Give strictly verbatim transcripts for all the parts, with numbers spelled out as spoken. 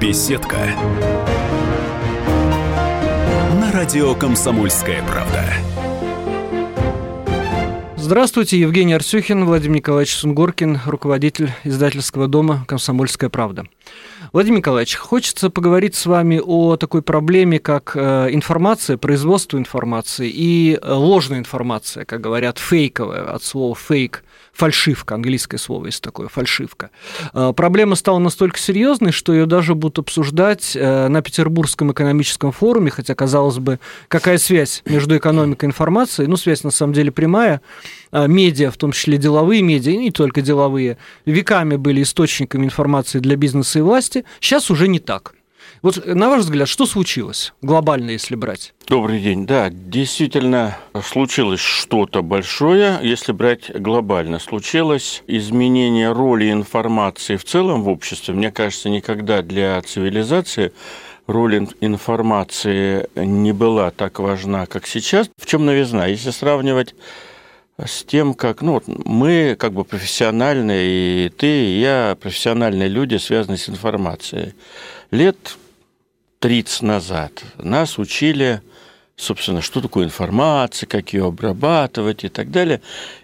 Беседка. На радио «Комсомольская правда». Здравствуйте, Евгений Арсюхин, Владимир Николаевич Сунгоркин, руководитель издательского дома «Комсомольская правда». Владимир Николаевич, хочется поговорить с вами о такой проблеме, как информация, производство информации и ложная информация, как говорят, фейковая, от слова «фейк», фальшивка, английское слово есть такое, фальшивка. Проблема стала настолько серьезной, что ее даже будут обсуждать на Петербургском экономическом форуме, хотя, казалось бы, какая связь между экономикой и информацией, ну, связь, на самом деле, прямая, медиа, в том числе деловые медиа, и не только деловые, веками были источниками информации для бизнеса и власти, сейчас уже не так. Вот, на ваш взгляд, что случилось глобально, если брать? Добрый день. Да, действительно, случилось что-то большое. Если брать глобально, случилось изменение роли информации в целом в обществе. Мне кажется, никогда для цивилизации роль информации не была так важна, как сейчас. В чем новизна? Если сравнивать с тем, как ну, вот мы как бы профессиональные, и ты, и я, профессиональные люди, связаны с информацией. Лет тридцать назад нас учили, собственно, что такое информация, как ее обрабатывать и так далее.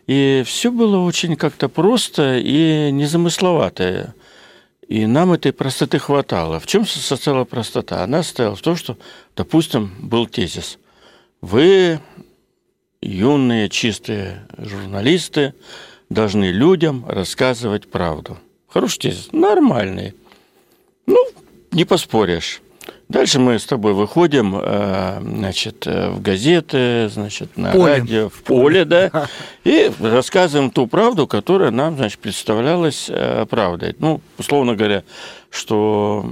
И все было очень как-то просто и незамысловато. И нам этой простоты хватало. В чем состояла простота? Она состояла в том, что, допустим, был тезис. Вы, юные, чистые журналисты, должны людям рассказывать правду. Хороший тезис, нормальный. Ну, не поспоришь. Дальше мы с тобой выходим, значит, в газеты, значит, на поле. Радио, в поле, да, и рассказываем ту правду, которая нам, значит, представлялась правдой. Ну, условно говоря, что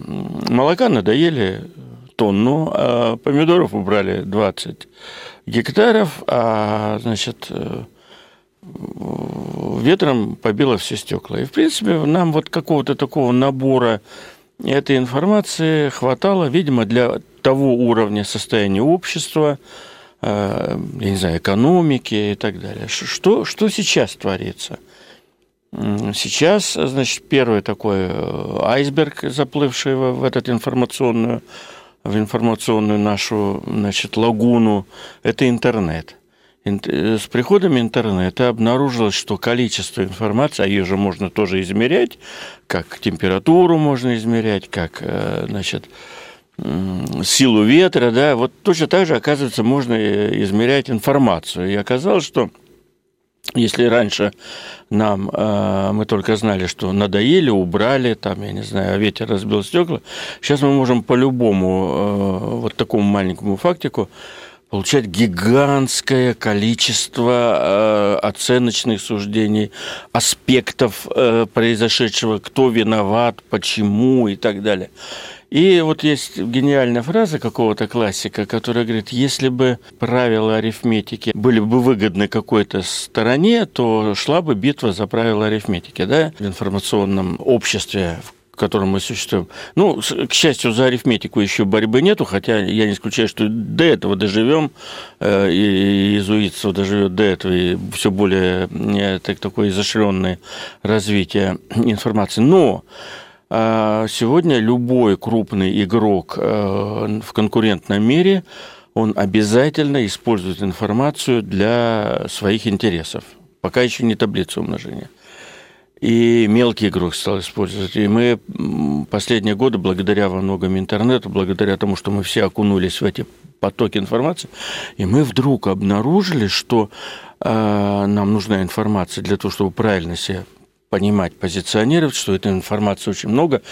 молока надоели тонну, а помидоров убрали двадцать гектаров, а, значит, ветром побило все стекла. И, в принципе, нам вот какого-то такого набора этой информации хватало, видимо, для того уровня состояния общества, я не знаю, экономики и так далее. Что, что сейчас творится? Сейчас, значит, первый такой айсберг, заплывший в этот информационную, в информационную нашу, значит, лагуну, это интернет. С приходом интернета обнаружилось, что количество информации, а ее же можно тоже измерять, как температуру можно измерять, как, значит, силу ветра, да, вот точно так же, оказывается, можно измерять информацию. И оказалось, что если раньше нам, мы только знали, что надоели, убрали, там, я не знаю, ветер разбил стекла, сейчас мы можем по любому вот такому маленькому фактику получать гигантское количество э, оценочных суждений, аспектов э, произошедшего, кто виноват, почему и так далее. И вот есть гениальная фраза какого-то классика, которая говорит, если бы правила арифметики были бы выгодны какой-то стороне, то шла бы битва за правила арифметики, да, в информационном обществе, в в котором мы существуем. Ну, к счастью, за арифметику еще борьбы нету, хотя я не исключаю, что до этого доживем, и иезуитство доживет до этого, и все более так, такое изощренное развитие информации. Но сегодня любой крупный игрок в конкурентном мире, он обязательно использует информацию для своих интересов. Пока еще не таблица умножения. И мелкий игрок стал использовать. И мы последние годы, благодаря во многом интернету, благодаря тому, что мы все окунулись в эти потоки информации, и мы вдруг обнаружили, что э, нам нужна информация для того, чтобы правильно себя понимать, позиционировать, что этой информации очень много.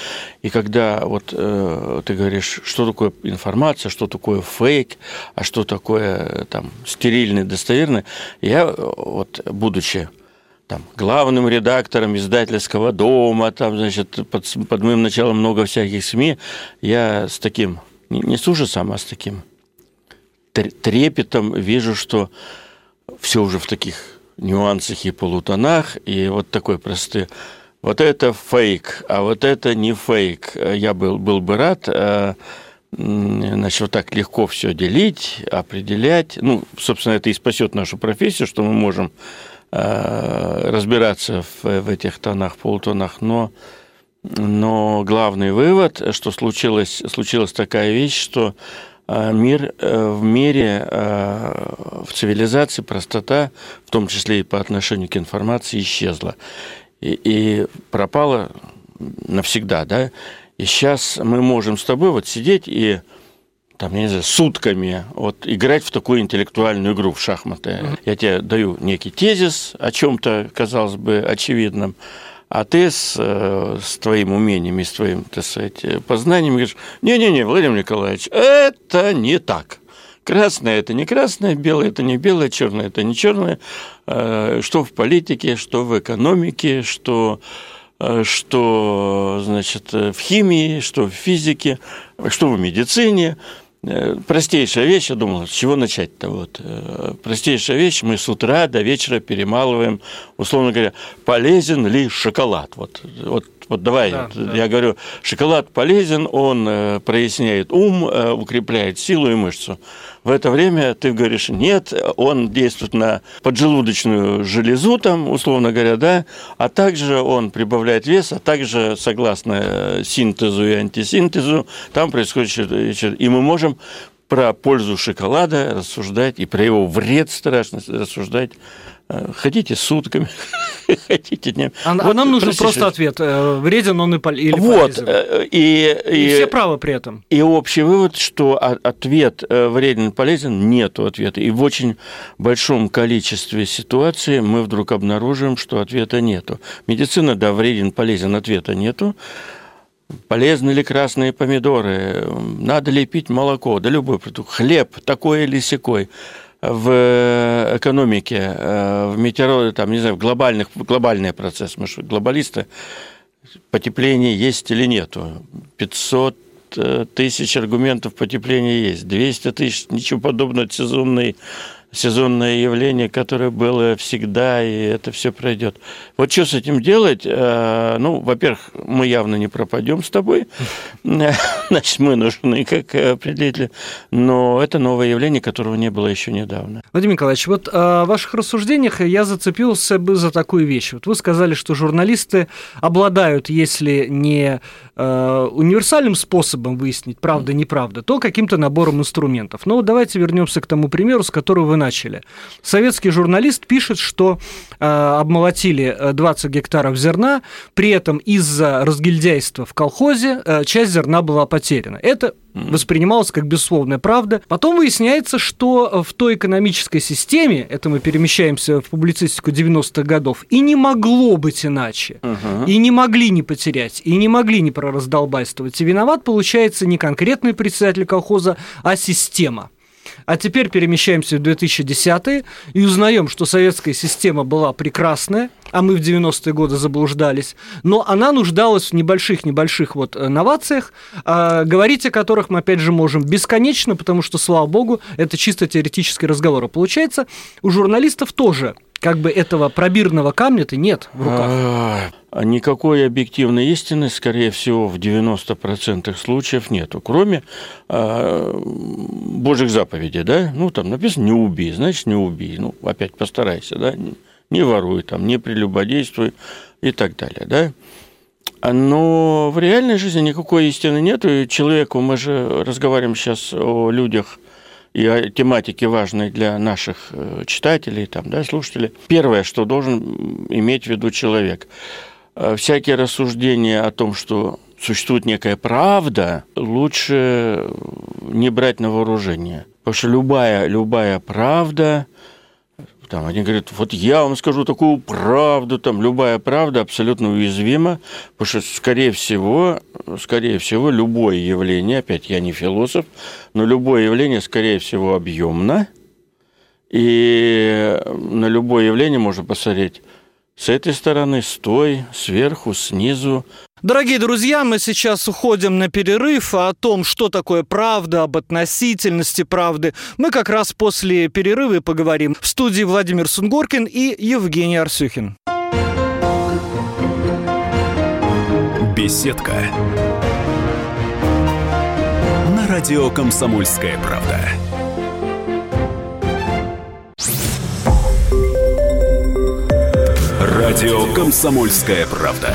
И когда вот э, ты говоришь, что такое информация, что такое фейк, а что такое там стерильное, достоверное, я вот, будучи там, главным редактором издательского дома, там, значит, под, под моим началом много всяких СМИ, я с таким, не с ужасом, а с таким трепетом вижу, что все уже в таких нюансах и полутонах, и вот такой простой. Вот это фейк, а вот это не фейк. Я был, был бы рад, значит, вот так легко все делить, определять. Ну, собственно, это и спасет нашу профессию, что мы можем разбираться в, в этих тонах, полутонах, но Но главный вывод, что случилось, случилась такая вещь, что мир в мире, в цивилизации простота, в том числе и по отношению к информации, исчезла. И, и пропала навсегда, да? И сейчас мы можем с тобой вот сидеть и там, я не знаю, сутками вот, играть в такую интеллектуальную игру в шахматы. Mm-hmm. Я тебе даю некий тезис о чем-то, казалось бы, очевидном, а ты с, с твоим умением и с твоим, так сказать, познанием говоришь: не-не-не, Владимир Николаевич, это не так. Красное – это не красное, белое – это не белое, черное – это не черное. Что в политике, что в экономике, что, что значит, в химии, что в физике, что в медицине. Простейшая вещь, я думал, с чего начать-то вот. Простейшая вещь, мы с утра до вечера перемалываем, условно говоря, полезен ли шоколад. Вот, вот, вот давай, да, вот, да. Я говорю, шоколад полезен, он проясняет ум, укрепляет силу и мышцу. В это время ты говоришь, нет, он действует на поджелудочную железу, там, условно говоря, да, а также он прибавляет вес, а также, согласно синтезу и антисинтезу, там происходит, и мы можем про пользу шоколада рассуждать и про его вред страшно рассуждать. Хотите сутками, хотите днями. А, вот, а нам нужен простите. Просто ответ. Вреден он и полезен. Вот, и, и, и все правы при этом. И общий вывод, что ответ вреден и полезен, нету ответа. И в очень большом количестве ситуаций мы вдруг обнаружим, что ответа нету. Медицина, да, вреден, полезен, ответа нету. Полезны ли красные помидоры? Надо ли пить молоко? Да любой продукт. Хлеб такой или сякой. В экономике, в метеорологии, там, не знаю, в глобальных, глобальный процесс, мы же глобалисты, потепление есть или нету, пятьсот тысяч аргументов потепления есть, двести тысяч, ничего подобного, сезонный, сезонное явление, которое было всегда, и это все пройдет. Вот что с этим делать? Ну, во-первых, мы явно не пропадем с тобой, значит, мы нужны как определители, но это новое явление, которого не было еще недавно. Владимир Николаевич, вот в ваших рассуждениях я зацепился бы за такую вещь. Вот вы сказали, что журналисты обладают, если не универсальным способом выяснить, правда, неправда, то каким-то набором инструментов. Но давайте вернемся к тому примеру, с которого вы начали. Советский журналист пишет, что э, обмолотили двадцать гектаров зерна, при этом из-за разгильдяйства в колхозе э, часть зерна была потеряна. Это воспринималось как безусловная правда. Потом выясняется, что в той экономической системе, это мы перемещаемся в публицистику девяностых годов, и не могло быть иначе. Uh-huh. И не могли не потерять, и не могли не прораздолбайствовать. И виноват, получается, не конкретный председатель колхоза, а система. А теперь перемещаемся в две тысячи десятые и узнаем, что советская система была прекрасная, а мы в девяностые годы заблуждались, но она нуждалась в небольших-небольших вот новациях, э, говорить о которых мы, опять же, можем бесконечно, потому что, слава богу, это чисто теоретический разговор. А получается, у журналистов тоже как бы этого пробирного камня-то нет в руках. Никакой объективной истины, скорее всего, в девяноста процентах случаев нету, кроме э, Божьих заповедей, да? Ну, там написано «не убей», значит, не убей. Ну, опять постарайся, да? Не воруй, там, не прелюбодействуй и так далее, да? Но в реальной жизни никакой истины нету, и человеку, мы же разговариваем сейчас о людях, и о тематике важной для наших читателей, там, да, слушателей. Первое, что должен иметь в виду человек – всякие рассуждения о том, что существует некая правда, лучше не брать на вооружение. Потому что любая, любая правда, там, они говорят, вот я вам скажу такую правду, там, любая правда абсолютно уязвима, потому что, скорее всего, скорее всего, любое явление, опять я не философ, но любое явление, скорее всего, объемно, и на любое явление можно посмотреть с этой стороны, с той, сверху, снизу. Дорогие друзья, мы сейчас уходим на перерыв. О том, что такое правда, об относительности правды, мы как раз после перерыва и поговорим. В студии Владимир Сунгоркин и Евгений Арсюхин. Беседка на радио «Комсомольская правда». Радио «Комсомольская правда».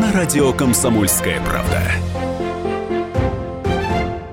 на радио «Комсомольская правда».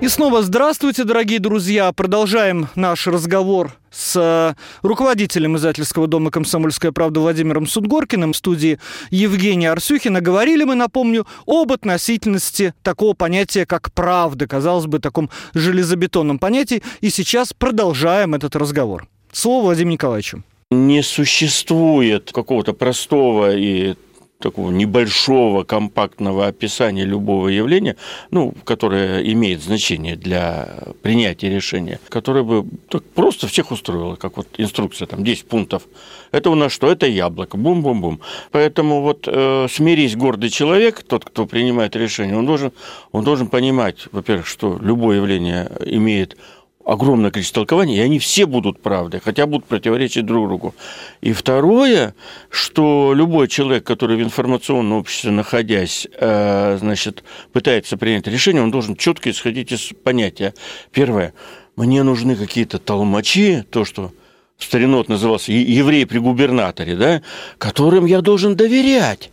И снова здравствуйте, дорогие друзья. Продолжаем наш разговор с руководителем издательского дома «Комсомольская правда» Владимиром Сунгоркиным в студии Евгения Арсюхина. Говорили мы, напомню, об относительности такого понятия, как правда, казалось бы, таком железобетонном понятии. И сейчас продолжаем этот разговор. Слово Владимиру Николаевичу. Не существует какого-то простого и такого небольшого компактного описания любого явления, ну, которое имеет значение для принятия решения, которое бы так просто всех устроило, как вот инструкция, там, десять пунктов. Это у нас что? Это яблоко. Бум-бум-бум. Поэтому вот э, смирись, гордый человек, тот, кто принимает решение, он должен, он должен понимать, во-первых, что любое явление имеет огромное количество толкований, и они все будут правдой, хотя будут противоречить друг другу. И второе, что любой человек, который в информационном обществе, находясь, значит, пытается принять решение, он должен четко исходить из понятия. Первое. Мне нужны какие-то толмачи, то, что в старину назывался еврей при губернаторе, да, которым я должен доверять,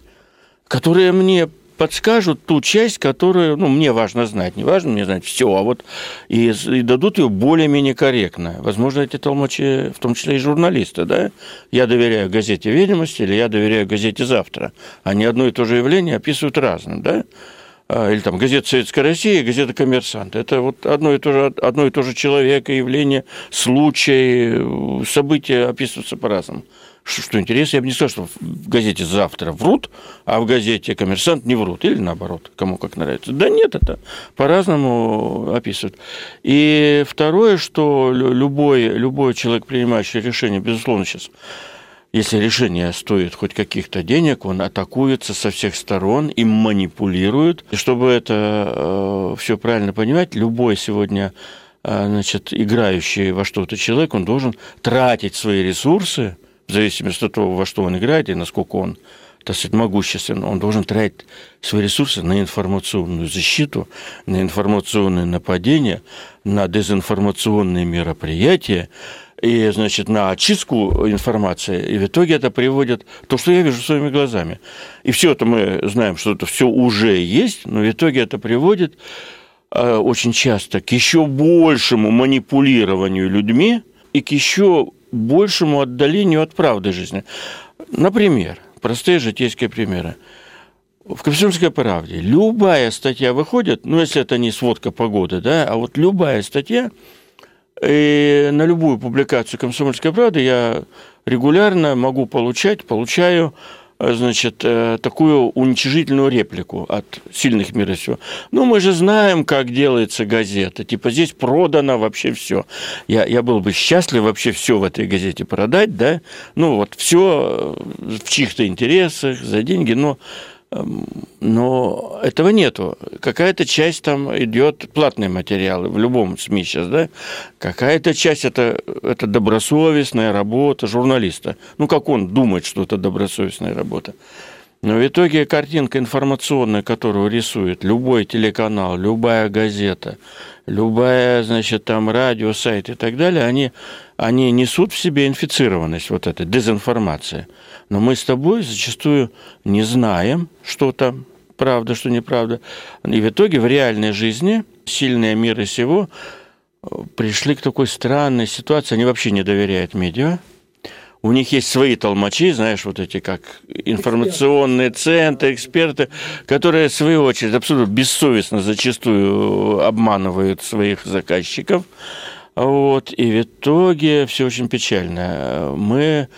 которые мне подскажут ту часть, которую, ну, мне важно знать, не важно мне знать все, а вот и, и дадут ее более-менее корректно. Возможно, эти толмачи, в том числе и журналисты, да? Я доверяю газете «Ведомости» или я доверяю газете «Завтра». Они одно и то же явление описывают разным, да? Или там газета «Советская Россия» и газета «Коммерсант». Это вот одно и то же, одно и то же человека, явление, случай, события описываются по-разному. Что интересно, я бы не сказал, что в газете «Завтра» врут, а в газете «Коммерсант» не врут. Или наоборот, кому как нравится. Да нет, это по-разному описывают. И второе, что любой, любой человек, принимающий решение, безусловно, сейчас, если решение стоит хоть каких-то денег, он атакуется со всех сторон, им манипулирует. И чтобы это э, все правильно понимать, любой сегодня э, значит, играющий во что-то человек, он должен тратить свои ресурсы, в зависимости от того, во что он играет и насколько он, так сказать, могуществен, он должен тратить свои ресурсы на информационную защиту, на информационные нападения, на дезинформационные мероприятия и, значит, на очистку информации. И в итоге это приводит то, что я вижу своими глазами. И все это мы знаем, что это все уже есть, но в итоге это приводит очень часто к еще большему манипулированию людьми и к еще большему отдалению от правды жизни. Например, простые житейские примеры. В «Комсомольской правде» любая статья выходит, ну, если это не сводка погоды, да, а вот любая статья, и на любую публикацию «Комсомольской правды» я регулярно могу получать, получаю, значит, такую уничижительную реплику от сильных мира сего. Ну, мы же знаем, как делается газета. Типа, здесь продано вообще все. Я, я был бы счастлив вообще все в этой газете продать, да? Ну, вот все в чьих-то интересах, за деньги, но, но этого нету. Какая-то часть там идет, платные материалы в любом СМИ сейчас, да? Какая-то часть это, это добросовестная работа журналиста. Ну, как он думает, что это добросовестная работа. Но в итоге картинка информационная, которую рисует любой телеканал, любая газета, любая, значит, там радио, сайт и так далее, они, они несут в себе инфицированность вот этой дезинформации. Но мы с тобой зачастую не знаем, что там правда, что неправда. И в итоге в реальной жизни сильные мира сего пришли к такой странной ситуации. Они вообще не доверяют медиа. У них есть свои толмачи, знаешь, вот эти как информационные центры, эксперты, которые, в свою очередь, абсолютно бессовестно зачастую обманывают своих заказчиков. Вот. И в итоге все очень печально. Мы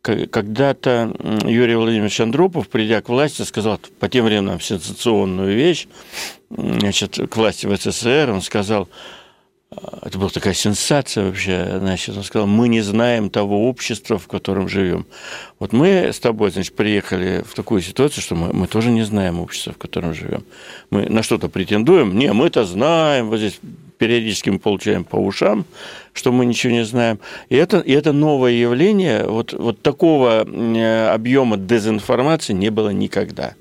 когда-то Юрий Владимирович Андропов, придя к власти, сказал по тем временам сенсационную вещь, значит, к власти в СССР, он сказал: Это была такая сенсация вообще. Значит, он сказал, мы не знаем того общества, в котором живем. Вот мы с тобой, значит, приехали в такую ситуацию, что мы, мы тоже не знаем общества, в котором живем. Мы на что-то претендуем. Не, мы-то знаем. Вот здесь периодически мы получаем по ушам, что мы ничего не знаем. И это, и это новое явление. Вот, вот такого объема дезинформации не было никогда.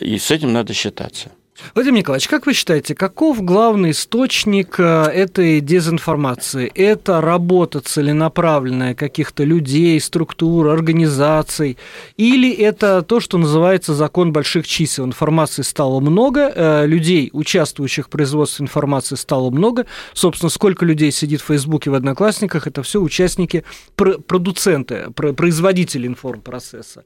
И с этим надо считаться. Владимир Николаевич, как вы считаете, каков главный источник этой дезинформации? Это работа целенаправленная каких-то людей, структур, организаций? Или это то, что называется закон больших чисел? Информации стало много, людей, участвующих в производстве информации, стало много. Собственно, сколько людей сидит в Фейсбуке, в Одноклассниках, это все участники, продуценты, производители информпроцесса.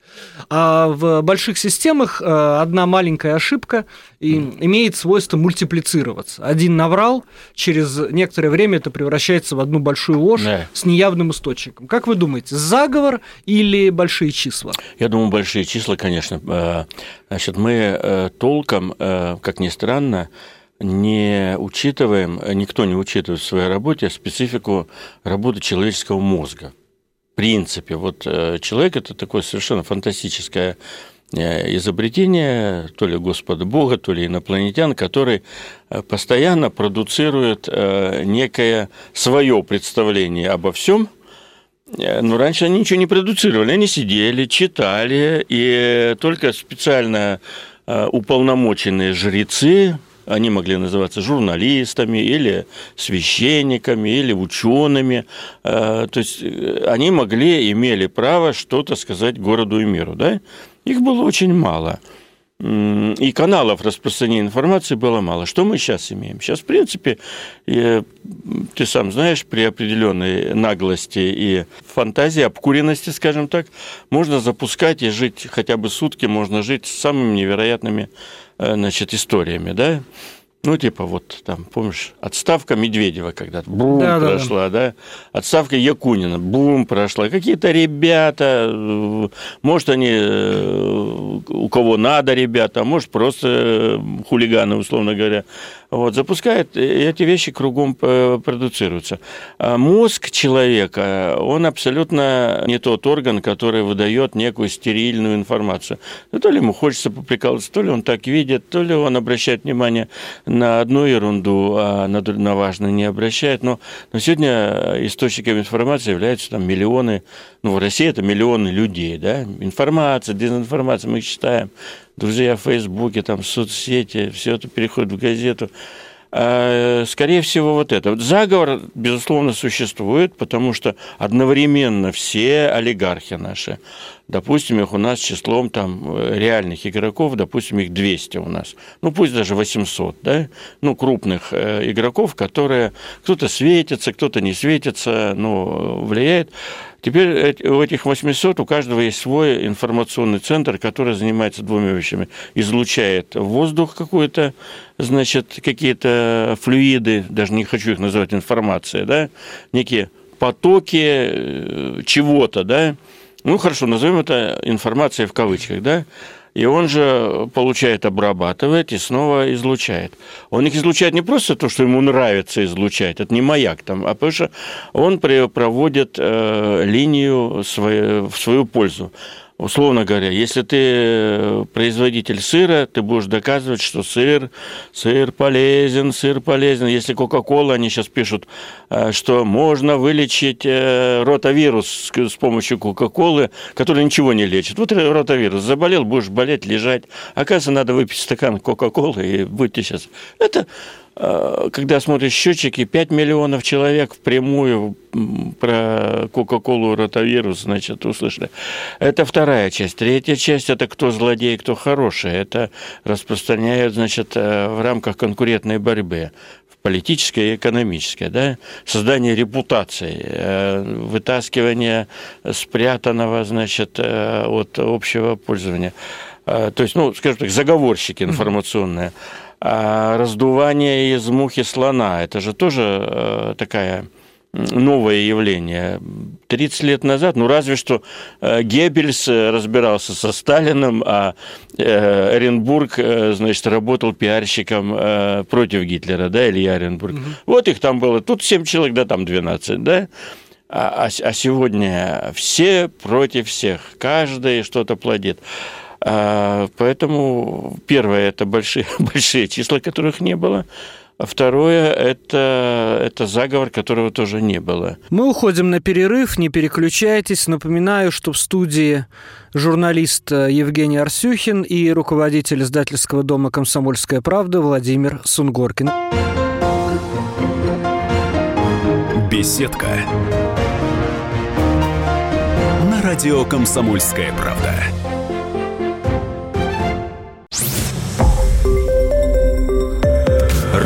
А в больших системах одна маленькая ошибка – и имеет свойство мультиплицироваться. Один наврал, через некоторое время это превращается в одну большую ложь да. с неявным источником. Как вы думаете, заговор или большие числа? Я думаю, большие числа, конечно. Значит, мы толком, как ни странно, не учитываем, никто не учитывает в своей работе специфику работы человеческого мозга. В принципе, вот человек – это такое совершенно фантастическое изобретение, то ли Господа Бога, то ли инопланетян, который постоянно продуцирует некое свое представление обо всем. Но раньше они ничего не продуцировали. Они сидели, читали, и только специально уполномоченные жрецы, они могли называться журналистами или священниками, или учеными. То есть они могли, имели право что-то сказать городу и миру, да? Их было очень мало. И каналов распространения информации было мало. Что мы сейчас имеем? Сейчас, в принципе, ты сам знаешь, при определенной наглости и фантазии, обкуренности, скажем так, можно запускать и жить хотя бы сутки, можно жить с самыми невероятными, значит, историями, да? Ну, типа, вот там, помнишь, отставка Медведева когда-то, бум, да, прошла, да, да. да? Отставка Якунина, бум, прошла. Какие-то ребята, может, они у кого надо ребята, а может, просто хулиганы, условно говоря. Вот, запускают, и эти вещи кругом продуцируются. А мозг человека, он абсолютно не тот орган, который выдает некую стерильную информацию. То ли ему хочется поприкалываться, то ли он так видит, то ли он обращает внимание на одну ерунду, а на, на важное не обращает. Но, но сегодня источниками информации являются там миллионы, ну, в России это миллионы людей, да, информация, дезинформация, мы их читаем, друзья в Фейсбуке, там, соцсети, все это переходит в газету. А, скорее всего, вот это. Вот заговор, безусловно, существует, потому что одновременно все олигархи наши, допустим, их у нас числом там реальных игроков, допустим, их двести у нас, ну, пусть даже восемьсот, да, ну, крупных игроков, которые кто-то светится, кто-то не светится, но влияет. Теперь у этих восьмисот у каждого есть свой информационный центр, который занимается двумя вещами. Излучает в воздух какую-то, значит, какие-то флюиды, даже не хочу их называть информацией, да, некие потоки чего-то, да. Ну, хорошо, назовем это информацией в кавычках, да. И он же получает, обрабатывает и снова излучает. Он их излучает не просто то, что ему нравится излучать, это не маяк там, а потому что он проводит э, линию свою, в свою пользу. Условно говоря, если ты производитель сыра, ты будешь доказывать, что сыр, сыр полезен, сыр полезен. Если Кока-Кола, они сейчас пишут, что можно вылечить ротавирус с помощью Кока-Колы, который ничего не лечит. Вот ротавирус заболел, будешь болеть, лежать. Оказывается, надо выпить стакан Кока-Колы, и будьте сейчас. Это... Когда смотришь счетчики, пять миллионов человек впрямую про Кока-Колу, ротавирус, значит, услышали. Это вторая часть. Третья часть – это кто злодей, кто хороший. Это распространяют, значит, в рамках конкурентной борьбы, политическое и экономическое, да? Создание репутации, вытаскивание спрятанного, значит, от общего пользования. То есть, ну, скажем так, заговорщики информационные. А раздувание из мухи слона – это же тоже такая новое явление. тридцать лет назад, ну разве что Геббельс разбирался со Сталином, а Эренбург, значит, работал пиарщиком против Гитлера, да, Илья Эренбург. Угу. Вот их там было, тут семь человек, да, там двенадцать, да. А, а сегодня все против всех, каждый что-то плодит. Поэтому первое – это большие, большие числа, которых не было. Второе это, – это заговор, которого тоже не было. Мы уходим на перерыв, не переключайтесь. Напоминаю, что в студии журналист Евгений Арсюхин и руководитель издательского дома «Комсомольская правда» Владимир Сунгоркин. Беседка на радио «Комсомольская правда».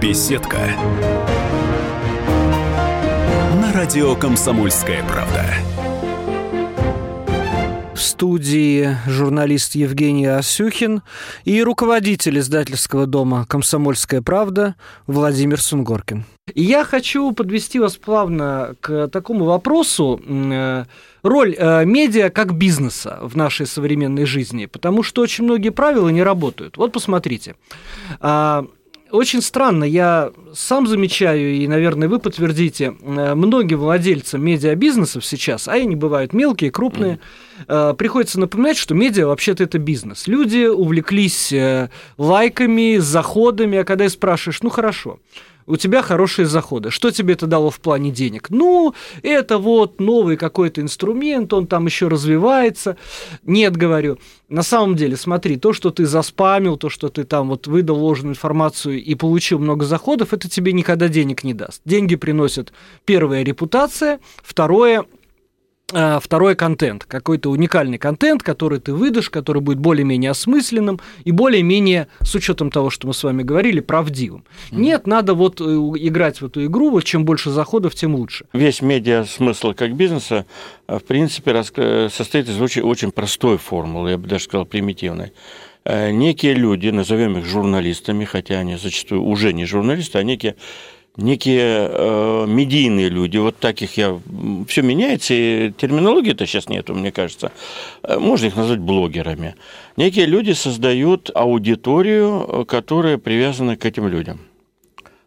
Беседка на радио «Комсомольская правда». В студии журналист Евгений Арсюхин и руководитель издательского дома «Комсомольская правда» Владимир Сунгоркин. Я хочу подвести вас плавно к такому вопросу. Роль э, медиа как бизнеса в нашей современной жизни, потому что очень многие правила не работают. Вот посмотрите. Очень странно, я сам замечаю, и, наверное, вы подтвердите, многим владельцам медиабизнесов сейчас, а они бывают мелкие, крупные, mm. приходится напоминать, что медиа вообще-то это бизнес. Люди увлеклись лайками, заходами, а когда и спрашиваешь, ну хорошо, у тебя хорошие заходы. Что тебе это дало в плане денег? Ну, это вот новый какой-то инструмент, он там еще развивается. Нет, говорю, на самом деле, смотри, то, что ты заспамил, то, что ты там вот выдал ложную информацию и получил много заходов, это тебе никогда денег не даст. Деньги приносят, первое, репутация, второе... Второй контент, какой-то уникальный контент, который ты выдашь, который будет более-менее осмысленным и более-менее, с учетом того, что мы с вами говорили, правдивым. Mm-hmm. Нет, надо вот играть в эту игру, вот чем больше заходов, тем лучше. Весь медиа-смысл как бизнеса, в принципе, состоит из очень, очень простой формулы, я бы даже сказал, примитивной. Некие люди, назовем их журналистами, хотя они зачастую уже не журналисты, а некие... некие э, медийные люди, вот таких я... Все меняется, и терминологии-то сейчас нету, мне кажется. Можно их назвать блогерами. Некие люди создают аудиторию, которая привязана к этим людям.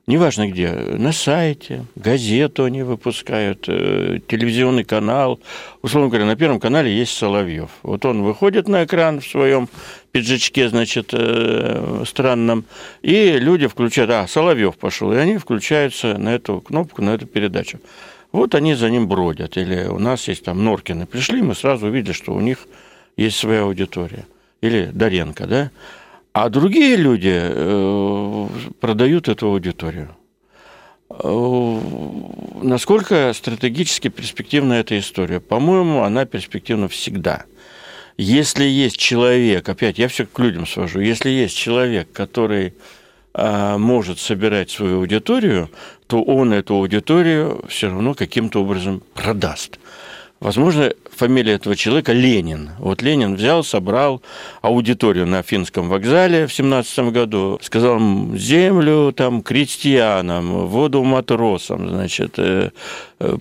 Неважно где, на сайте, газету они выпускают, э, телевизионный канал. Условно говоря, на Первом канале есть Соловьёв. Вот он выходит на экран в своем пиджачке, значит, э, странном, и люди включают, а, Соловьёв пошел, и они включаются на эту кнопку, на эту передачу. Вот они за ним бродят. Или у нас есть там Норкины. Пришли, мы сразу увидели, что у них есть своя аудитория. Или Доренко, да? А другие люди продают эту аудиторию. Насколько стратегически перспективна эта история? По-моему, она перспективна всегда. Если есть человек, опять я все к людям свожу, если есть человек, который может собирать свою аудиторию, то он эту аудиторию все равно каким-то образом продаст. Возможно, фамилия этого человека Ленин. Вот Ленин взял, собрал аудиторию на Финском вокзале в семнадцатом году, сказал землю там крестьянам, воду матросам, значит,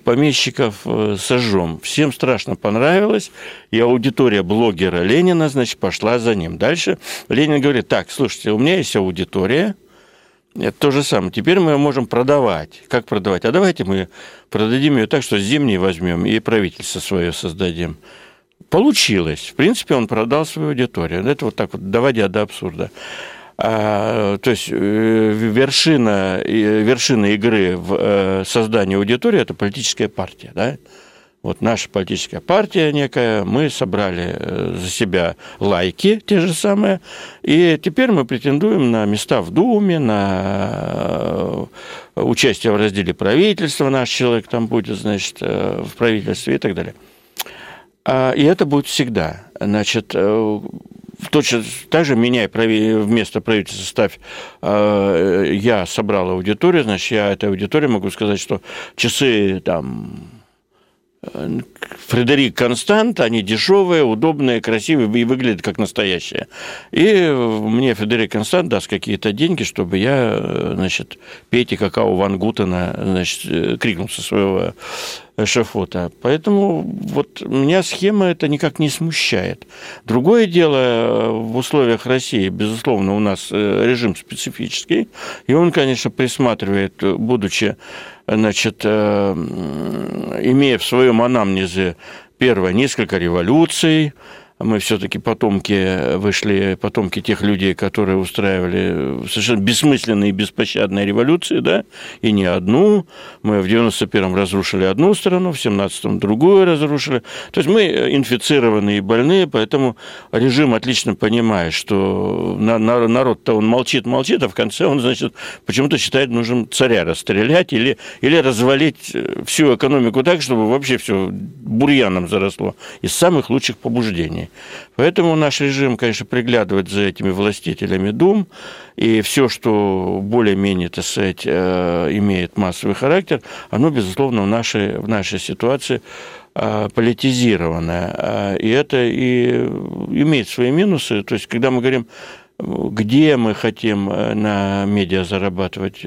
помещиков сожжем. Всем страшно понравилось, и аудитория блогера Ленина, значит, пошла за ним. Дальше Ленин говорит, так, слушайте, у меня есть аудитория, это то же самое. Теперь мы ее можем продавать. Как продавать? А давайте мы продадим ее так, что с зимней возьмем и правительство свое создадим. Получилось. В принципе, он продал свою аудиторию. Это вот так вот, доводя до абсурда. А, то есть вершина, вершина игры в создании аудитории – это политическая партия, да? Вот наша политическая партия некая, мы собрали за себя лайки, те же самые, и теперь мы претендуем на места в Думе, на участие в разделе правительства, наш человек там будет, значит, в правительстве и так далее. И это будет всегда. Значит, точно так же меняй вместо правительства, ставь, я собрал аудиторию, значит, я этой аудитории могу сказать, что часы там... Фредерик Констант, они дешевые, удобные, красивые и выглядят как настоящие. И мне Фредерик Констант даст какие-то деньги, чтобы я, значит, Петя Какао Ван Гутена, значит, крикнул со своего шефота. Поэтому вот меня схема это никак не смущает. Другое дело, в условиях России, безусловно, у нас режим специфический, и он, конечно, присматривает, будучи, значит, имея в своем анамнезе, первое, несколько революций, мы все-таки потомки вышли, потомки тех людей, которые устраивали совершенно бессмысленные и беспощадные революции, да, и не одну. Мы в девяносто первом разрушили одну страну, в семнадцатом другую разрушили. То есть мы инфицированные и больные, поэтому режим отлично понимает, что народ-то он молчит-молчит, а в конце он, значит, почему-то считает нужным царя расстрелять или, или развалить всю экономику так, чтобы вообще все бурьяном заросло из самых лучших побуждений. Поэтому наш режим, конечно, приглядывает за этими властителями дум, и все, что более-менее, так сказать, имеет массовый характер, оно, безусловно, в нашей, в нашей ситуации политизировано. И это и имеет свои минусы. То есть, когда мы говорим, где мы хотим на медиа зарабатывать,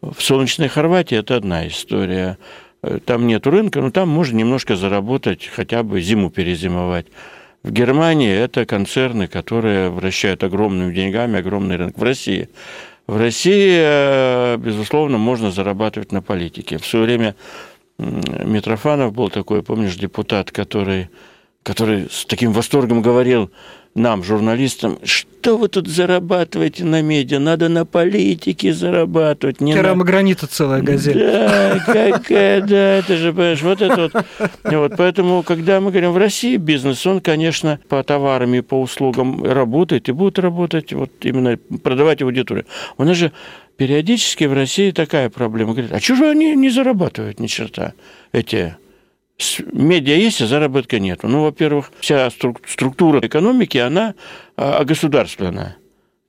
в солнечной Хорватии это одна история. Там нет рынка, но там можно немножко заработать, хотя бы зиму перезимовать. В Германии это концерны, которые вращают огромными деньгами, огромный рынок. В России. В России, безусловно, можно зарабатывать на политике. В свое время Митрофанов был такой, помнишь, депутат, который, который с таким восторгом говорил нам, журналистам, что вы тут зарабатываете на медиа, надо на политике зарабатывать. Не Керама на... гранита целая газель. Да, какая, да, ты же понимаешь, вот это вот. вот. Поэтому, когда мы говорим, в России бизнес, он, конечно, по товарам и по услугам работает и будет работать, вот именно продавать аудиторию. У нас же периодически в России такая проблема. Говорят, а чего же они не зарабатывают ни черта, эти... Медиа есть, а заработка нет. Ну, во-первых, вся структура экономики, она огосударственная.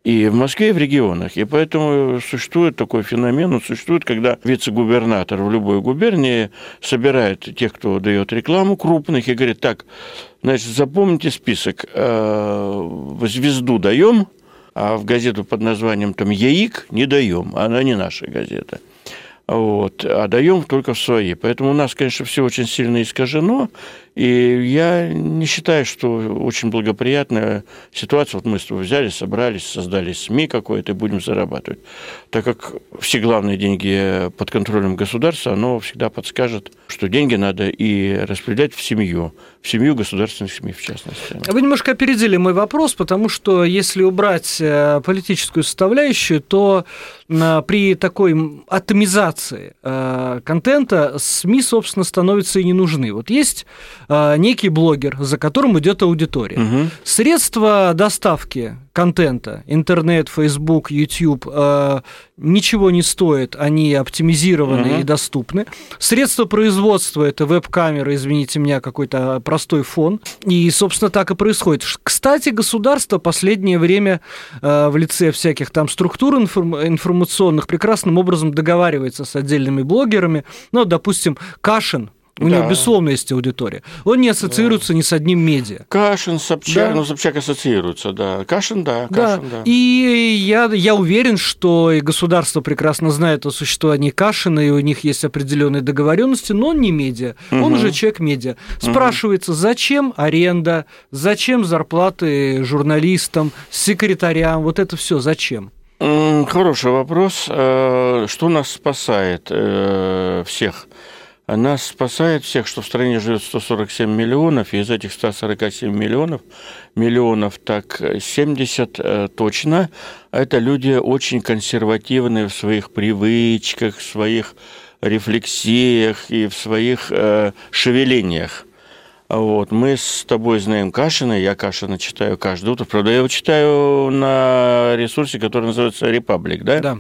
И в Москве, и в регионах. И поэтому существует такой феномен, он существует, когда вице-губернатор в любой губернии собирает тех, кто дает рекламу крупных, и говорит, так, значит, запомните список, звезду даем, а в газету под названием там «Яик» не даем, она не наша газета. Вот, а даем только в свои. Поэтому у нас, конечно, все очень сильно искажено, и я не считаю, что очень благоприятная ситуация. Вот мы с тобой взяли, собрались, создали СМИ какое-то и будем зарабатывать. Так как все главные деньги под контролем государства, оно всегда подскажет, что деньги надо и распределять в семью, в семью государственных СМИ в частности. Вы немножко опередили мой вопрос, потому что если убрать политическую составляющую, то при такой атомизации контента СМИ, собственно, становятся и не нужны. Вот есть э, некий блогер, за которым идет аудитория. Угу. Средства доставки контента, интернет, Facebook, YouTube, э, ничего не стоит, они оптимизированы угу. и доступны. Средства производства – это веб-камера, извините меня, какой-то простой фон. И, собственно, так и происходит. Кстати, государство последнее время э, в лице всяких там структур информационных прекрасным образом договаривается с отдельными блогерами, ну, допустим, Кашин, у да. него, безусловно, есть аудитория, он не ассоциируется да. ни с одним медиа. Кашин, Собчак, да. ну, Собчак ассоциируется, да. Кашин, да, Кашин, да. да. И я, я уверен, что и государство прекрасно знает о существовании Кашина, и у них есть определенные договоренности, но он не медиа, угу. он уже человек-медиа. Спрашивается, угу. зачем аренда, зачем зарплаты журналистам, секретарям, вот это все зачем? Хороший вопрос. Что нас спасает всех? Нас спасает всех, что в стране живет сто сорок семь миллионов, и из этих ста сорока семи миллионов, миллионов так семьдесят точно, это люди очень консервативные в своих привычках, в своих рефлексиях и в своих шевелениях. Вот. Мы с тобой знаем Кашина, я Кашина читаю каждое утро. Правда, я его читаю на ресурсе, который называется Republic, да? Да.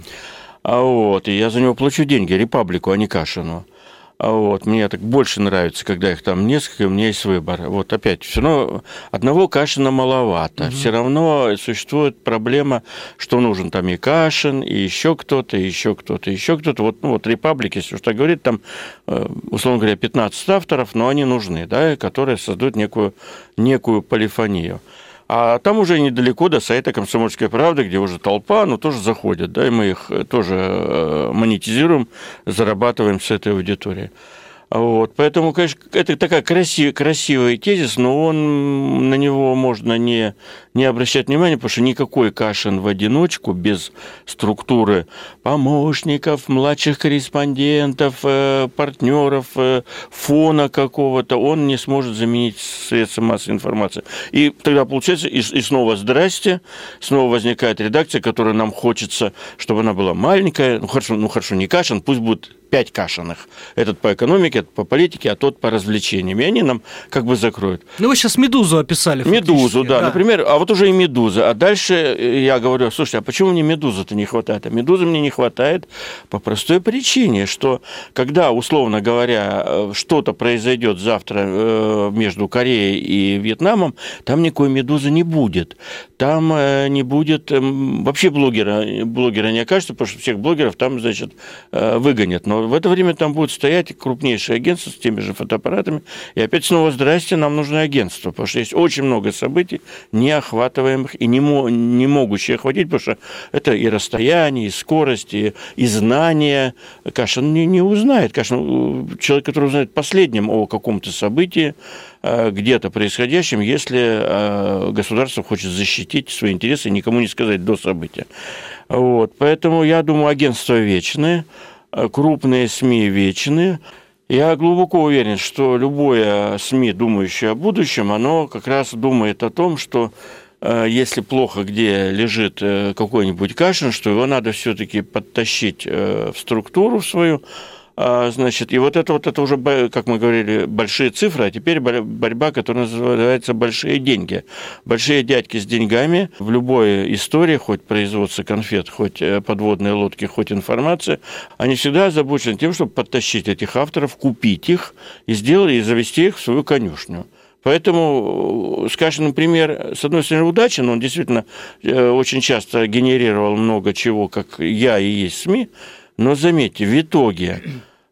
Вот, и я за него плачу деньги, Репаблику, а не Кашину. Вот, мне так больше нравится, когда их там несколько, у меня есть выбор. Вот опять, все равно одного Кашина маловато. Mm-hmm. Все равно существует проблема, что нужен там и Кашин, и еще кто-то, и еще кто-то, и еще кто-то. Вот, ну, вот Republic, если уж так говорить, там, условно говоря, пятнадцать авторов, но они нужны, да, которые создают некую, некую полифонию. А там уже недалеко до сайта «Комсомольская правда», где уже толпа, но тоже заходят, да, и мы их тоже монетизируем, зарабатываем с этой аудитории. Вот, поэтому, конечно, это такая красив, красивый тезис, но он, на него можно не, не обращать внимания, потому что никакой Кашин в одиночку, без структуры помощников, младших корреспондентов, партнеров, фона какого-то, он не сможет заменить средства массовой информации. И тогда получается, и, и снова здрасте, снова возникает редакция, которая нам хочется, чтобы она была маленькая, ну хорошо, ну, хорошо не Кашин, пусть будет пять Кашиных. Этот по экономике, этот по политике, а тот по развлечениям. И они нам как бы закроют. Ну, вы сейчас «Медузу» описали. «Медузу», да, да, например. А вот уже и «Медуза». А дальше я говорю, слушайте, а почему мне «Медузу»-то не хватает? А «Медузы» мне не хватает по простой причине, что когда, условно говоря, что-то произойдет завтра между Кореей и Вьетнамом, там никакой «Медузы» не будет. Там не будет... Вообще блогера, блогера не окажется, потому что всех блогеров там, значит, выгонят. Но в это время там будут стоять крупнейшие агентства с теми же фотоаппаратами. И опять снова здрасте, нам нужно агентство, потому что есть очень много событий, не охватываемых и не, мо- не могущих охватить, потому что это и расстояние, и скорость, и, и знания. Кашин не, не узнает. Кашин человек, который узнает последним о каком-то событии, где-то происходящем, если государство хочет защитить свои интересы и никому не сказать до события. Вот. Поэтому, я думаю, агентства вечные, крупные СМИ вечны. Я глубоко уверен, что любое СМИ, думающее о будущем, оно как раз думает о том, что если плохо, где лежит какой-нибудь Кашин, что его надо все-таки подтащить в структуру свою. Значит, и вот это, вот это уже, как мы говорили, большие цифры, а теперь борьба, которая называется «большие деньги». Большие дядьки с деньгами в любой истории, хоть производство конфет, хоть подводные лодки, хоть информация, они всегда озабочены тем, чтобы подтащить этих авторов, купить их и сделать, и завести их в свою конюшню. Поэтому с Кашиным пример, с одной стороны, удачен, он действительно очень часто генерировал много чего, как я и есть СМИ, но заметьте, в итоге...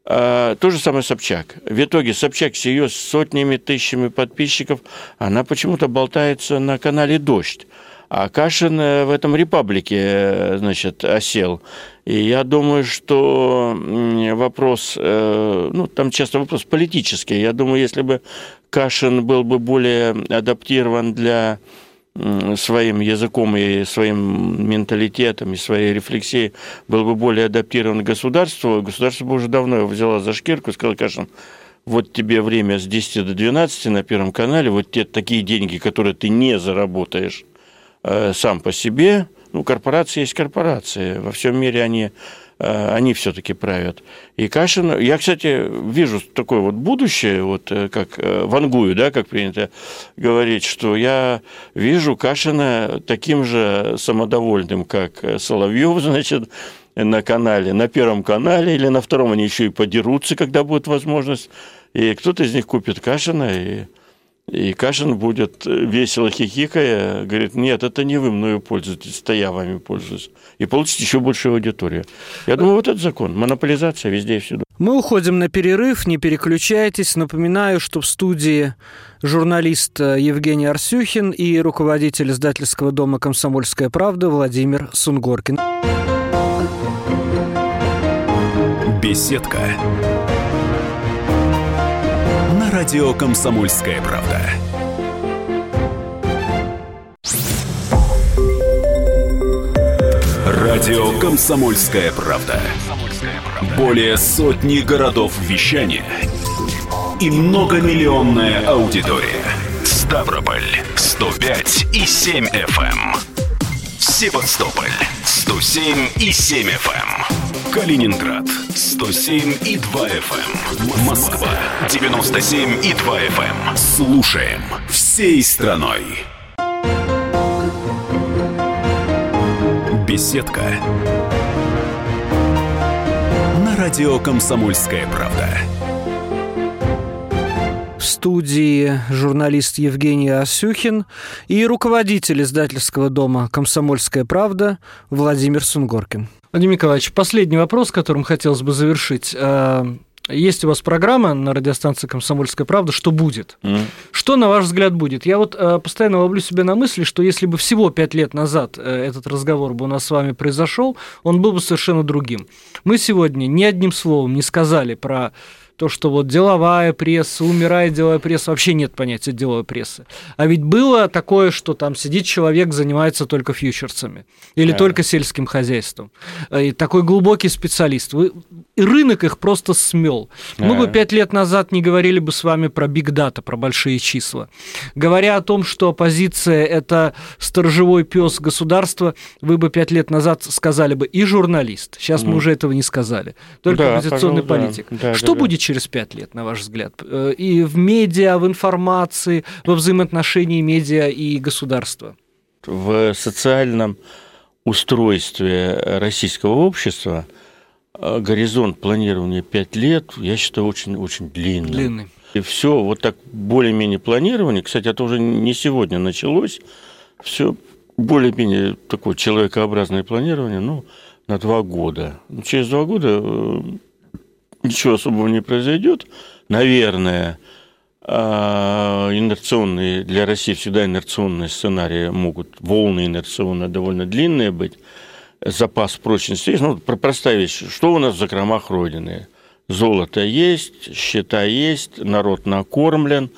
То же самое Собчак. В итоге Собчак с ее сотнями, тысячами подписчиков, она почему-то болтается на канале «Дождь». А Кашин в этом «Репаблике», значит, осел. И я думаю, что вопрос... Ну, там часто вопрос политический. Я думаю, если бы Кашин был бы более адаптирован для... своим языком и своим менталитетом, и своей рефлексией был бы более адаптирован к государству, государство бы уже давно его взяло за шкирку и сказало: Кашин, вот тебе время с десяти до двенадцати на Первом канале, вот те такие деньги, которые ты не заработаешь э, сам по себе. Ну, корпорации есть корпорации, во всем мире они... они все-таки правят. И Кашин... Я, кстати, вижу такое вот будущее, вот как вангую, да, как принято говорить, что я вижу Кашина таким же самодовольным, как Соловьёв, значит, на канале, на Первом канале или на Втором. Они еще и подерутся, когда будет возможность. И кто-то из них купит Кашина, и, и Кашин будет весело хихикая, говорит: нет, это не вы мною пользуетесь, это я вами пользуюсь. И получите еще большую аудиторию. Я думаю, вот этот закон. Монополизация везде и всюду. Мы уходим на перерыв, не переключайтесь. Напоминаю, что в студии журналист Евгений Арсюхин и руководитель издательского дома «Комсомольская правда» Владимир Сунгоркин. Беседка. На радио «Комсомольская правда». Радио «Комсомольская правда». Более сотни городов вещания и многомиллионная аудитория. Ставрополь сто пять и семь эф эм. Севастополь сто семь и семь эф эм. Калининград сто семь и два эф эм. Москва девяносто семь и два эф эм. Слушаем всей страной. Беседка Радио «Комсомольская правда». В студии журналист Евгений Арсюхин и руководитель издательского дома «Комсомольская правда» Владимир Сунгоркин. Владимир Николаевич, последний вопрос, которым хотелось бы завершить. Есть у вас программа на радиостанции «Комсомольская правда». Что будет? Mm. Что, на ваш взгляд, будет? Я вот э, постоянно ловлю себя на мысли, что если бы всего пять лет назад э, этот разговор бы у нас с вами произошел, он был бы совершенно другим. Мы сегодня ни одним словом не сказали про то, что вот деловая пресса, умирает деловая пресса, вообще нет понятия деловой прессы. А ведь было такое, что там сидит человек, занимается только фьючерсами или yeah. только сельским хозяйством. И такой глубокий специалист. И рынок их просто смел. Yeah. Мы бы пять лет назад не говорили бы с вами про биг-дата, про большие числа. Говоря о том, что оппозиция – это сторожевой пес государства, вы бы пять лет назад сказали бы и журналист. Сейчас mm. мы уже этого не сказали. Только да, оппозиционный пожалуй, политик. Да. Да, что да, будет да. через пять лет, на ваш взгляд? И в медиа, в информации, во взаимоотношении медиа и государства? В социальном устройстве российского общества горизонт планирования пять лет, я считаю, очень-очень длинный. Длинный. И все вот так более-менее планирование, кстати, это уже не сегодня началось, все более-менее такое человекообразное планирование, ну, на два года. Через два года ничего особого не произойдет, наверное, инерционные, для России всегда инерционные сценарии могут, волны инерционные довольно длинные быть, запас прочности есть, ну, простая вещь, что у нас в закромах Родины? Золото есть, счета есть, народ накормлен,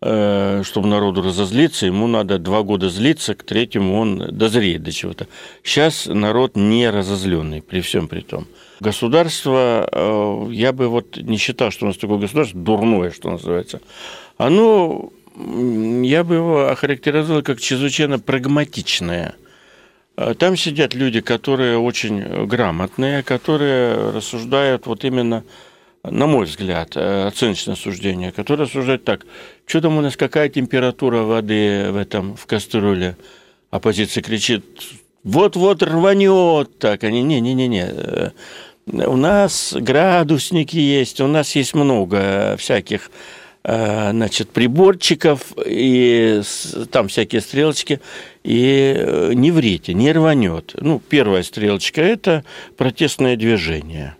чтобы народу разозлиться, ему надо два года злиться, к третьему он дозреет до чего-то. Сейчас народ не разозленный при всем при том. Государство, я бы вот не считал, что у нас такое государство, дурное, что называется. Оно, я бы его охарактеризовал как чрезвычайно прагматичное. Там сидят люди, которые очень грамотные, которые рассуждают вот именно, на мой взгляд, оценочное суждение, которые рассуждают так, что там у нас, какая температура воды в этом, в кастрюле. Оппозиция кричит, вот-вот рванет так. Они, не-не-не-не, у нас градусники есть, у нас есть много всяких, значит, приборчиков, и там всякие стрелочки, и не врите, не рванет. Ну, первая стрелочка – это протестное движение.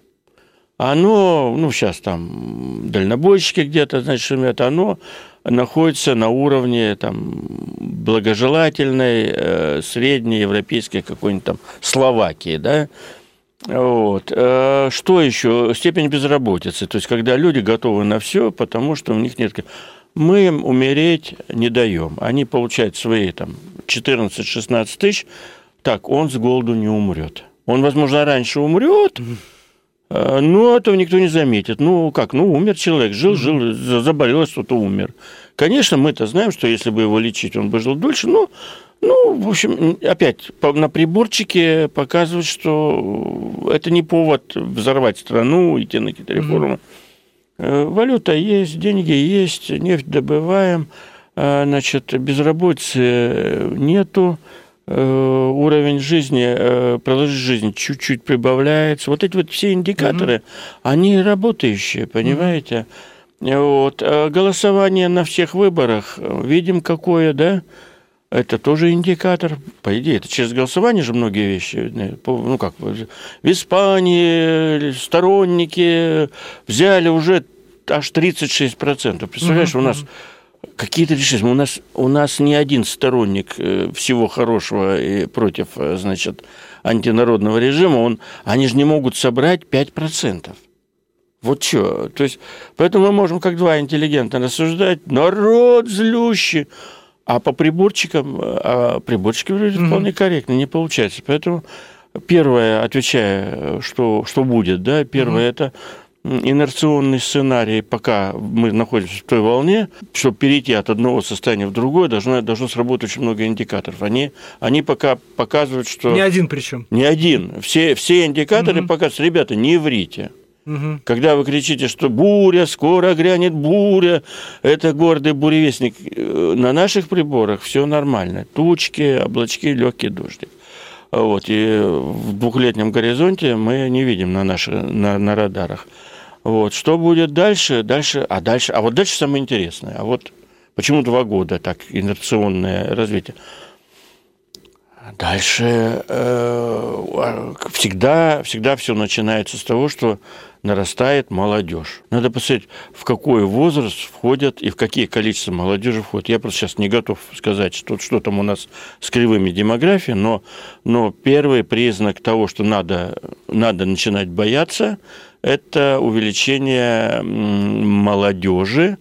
Оно, ну, сейчас там дальнобойщики где-то, значит, шумят, оно находится на уровне там благожелательной, среднеевропейской какой-нибудь там Словакии, да. Вот. Что еще? Степень безработицы. То есть, когда люди готовы на все, потому что у них нет... Мы им умереть не даем. Они получают свои там четырнадцать-шестнадцать тысяч. Так, он с голоду не умрет. Он, возможно, раньше умрет, но этого никто не заметит. Ну, как? Ну, умер человек. Жил, жил, заболел, что-то умер. Конечно, мы-то знаем, что если бы его лечить, он бы жил дольше, но... Ну, в общем, опять, на приборчике показывают, что это не повод взорвать страну, идти на какие-то реформы. Mm-hmm. Валюта есть, деньги есть, нефть добываем, значит, безработицы нету, уровень жизни, продолжительность жизни чуть-чуть прибавляется. Вот эти вот все индикаторы, mm-hmm. они работающие, понимаете? Mm-hmm. Вот. Голосование на всех выборах, видим, какое, да? Это тоже индикатор. По идее, это через голосование же многие вещи. Ну, как, в Испании сторонники взяли уже аж тридцать шесть процентов. Представляешь, mm-hmm. у нас какие-то решения. У нас, у нас ни один сторонник всего хорошего и против, значит, антинародного режима, он, они же не могут собрать пять процентов. Вот что. То есть, поэтому мы можем как два интеллигента рассуждать. Народ злющий. А по приборчикам, а приборчики вроде mm-hmm. вполне корректно, не получается. Поэтому первое, отвечая, что, что будет, да, первое, mm-hmm. это инерционный сценарий, пока мы находимся в той волне, чтобы перейти от одного состояния в другое, должно, должно сработать очень много индикаторов. Они, они пока показывают, что... Не один причем. Не один. Все, все индикаторы mm-hmm. показывают, ребята, не врите. Угу. Когда вы кричите, что буря, скоро грянет буря, это гордый буревестник. На наших приборах все нормально. Тучки, облачки, легкий дождик. Вот, и в двухлетнем горизонте мы не видим на, наши, на, на радарах. Вот, что будет дальше? Дальше, а дальше, а вот дальше самое интересное. А вот почему два года так инерционное развитие? Дальше э, всегда, всегда все начинается с того, что нарастает молодежь. Надо посмотреть, в какой возраст входят и в какие количества молодежи входят. Я просто сейчас не готов сказать, что, что там у нас с кривыми демографии, но, но первый признак того, что надо, надо начинать бояться, это увеличение молодежи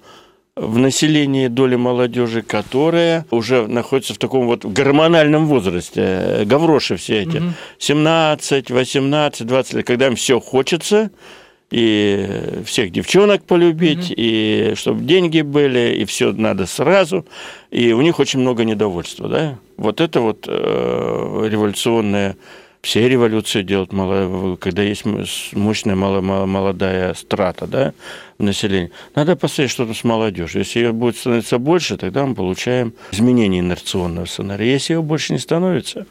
в населении, доли молодежи, которая уже находится в таком вот гормональном возрасте, гавроши все эти, угу. семнадцать, восемнадцать, двадцать лет, когда им все хочется, и всех девчонок полюбить, угу. и чтобы деньги были, и все надо сразу, и у них очень много недовольства, да? Вот это вот э, революционное. Все революции делают, когда есть мощная молодая страта, да, в населении. Надо поставить что-то с молодежью. Если ее будет становиться больше, тогда мы получаем изменение инерционного сценария. Если ее больше не становится,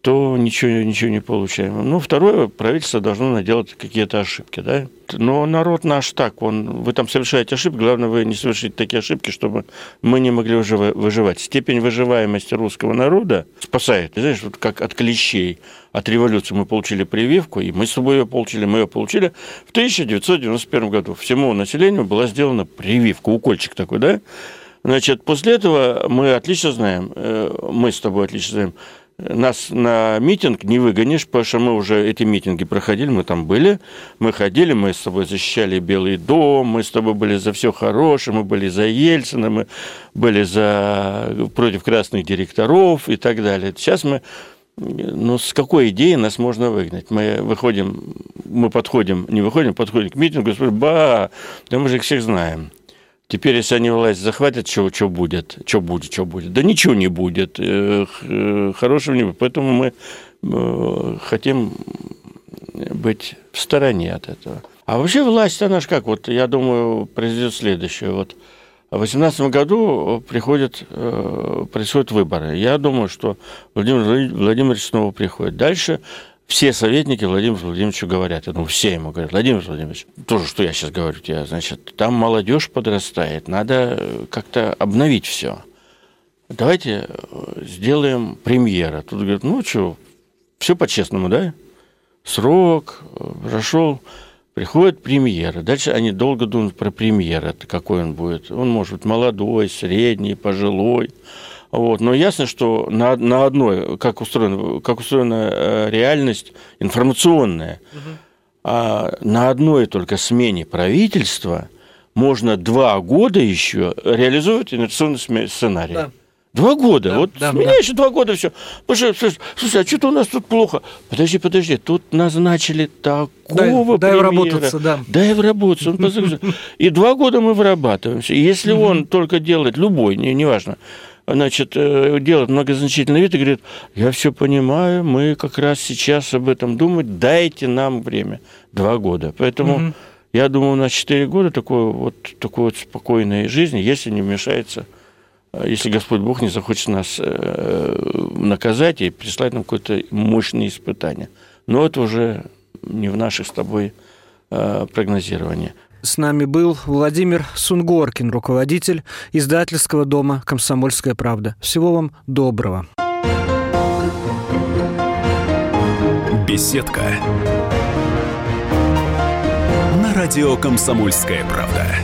то ничего, ничего не получаем. Ну, второе, правительство должно наделать какие-то ошибки, да. Но народ наш так, он, вы там совершаете ошибки, главное, вы не совершите такие ошибки, чтобы мы не могли уже выживать. Степень выживаемости русского народа спасает. Ты знаешь, вот как от клещей, от революции мы получили прививку, и мы с собой ее получили, мы ее получили. В тысяча девятьсот девяносто первом году всему населению была сделана прививка, укольчик такой, да? Значит, после этого мы отлично знаем, мы с тобой отлично знаем, нас на митинг не выгонишь, потому что мы уже эти митинги проходили, мы там были, мы ходили, мы с тобой защищали Белый дом, мы с тобой были за все хорошее, мы были за Ельцина, мы были за... против красных директоров и так далее. Сейчас мы... Ну, с какой идеей нас можно выгнать? Мы выходим, мы подходим, не выходим, подходим к митингу и спрашиваем, ба, да мы же их всех знаем. Теперь, если они власть захватят, что, что будет? Что будет, что будет? Да ничего не будет. Хорошего не будет. Поэтому мы хотим быть в стороне от этого. А вообще власть, она же как? Вот, я думаю, произойдет следующее. Вот. В две тысячи восемнадцатом году приходят, происходят выборы. Я думаю, что Владимир Владимирович снова приходит. Дальше... Все советники Владимиру Владимировичу говорят, я думаю, все ему говорят, Владимир Владимирович, то же, что я сейчас говорю, я, значит, там молодежь подрастает, надо как-то обновить все. Давайте сделаем премьера. Тут говорят, ну что, все по-честному, да? Срок прошел, приходит премьера. Дальше они долго думают про премьера, какой он будет. Он может быть молодой, средний, пожилой. Вот. Но ясно, что на, на одной, как устроена, как устроена реальность информационная, угу. а на одной только смене правительства можно два года еще реализовывать инерционный сценарий. Да. Два года. Да, вот да, сменяешь да. два года, все. Слушай, слушай, а что-то у нас тут плохо. Подожди, подожди, тут назначили такого дай, премьера. Дай вработаться, да. Дай вработаться. Он и два года мы вырабатываемся. И если угу. он только делает, любой, не, неважно, значит, делает многозначительный вид и говорит, я все понимаю, мы как раз сейчас об этом думаем, дайте нам время. Два года. Поэтому, угу. я думаю, у нас четыре года такой вот, такой вот спокойной жизни, если не вмешается, если Господь Бог не захочет нас наказать и прислать нам какое-то мощное испытание. Но это уже не в наших с тобой прогнозированиях. С нами был Владимир Сунгоркин, руководитель издательского дома «Комсомольская правда». Всего вам доброго. Беседка на радио «Комсомольская правда».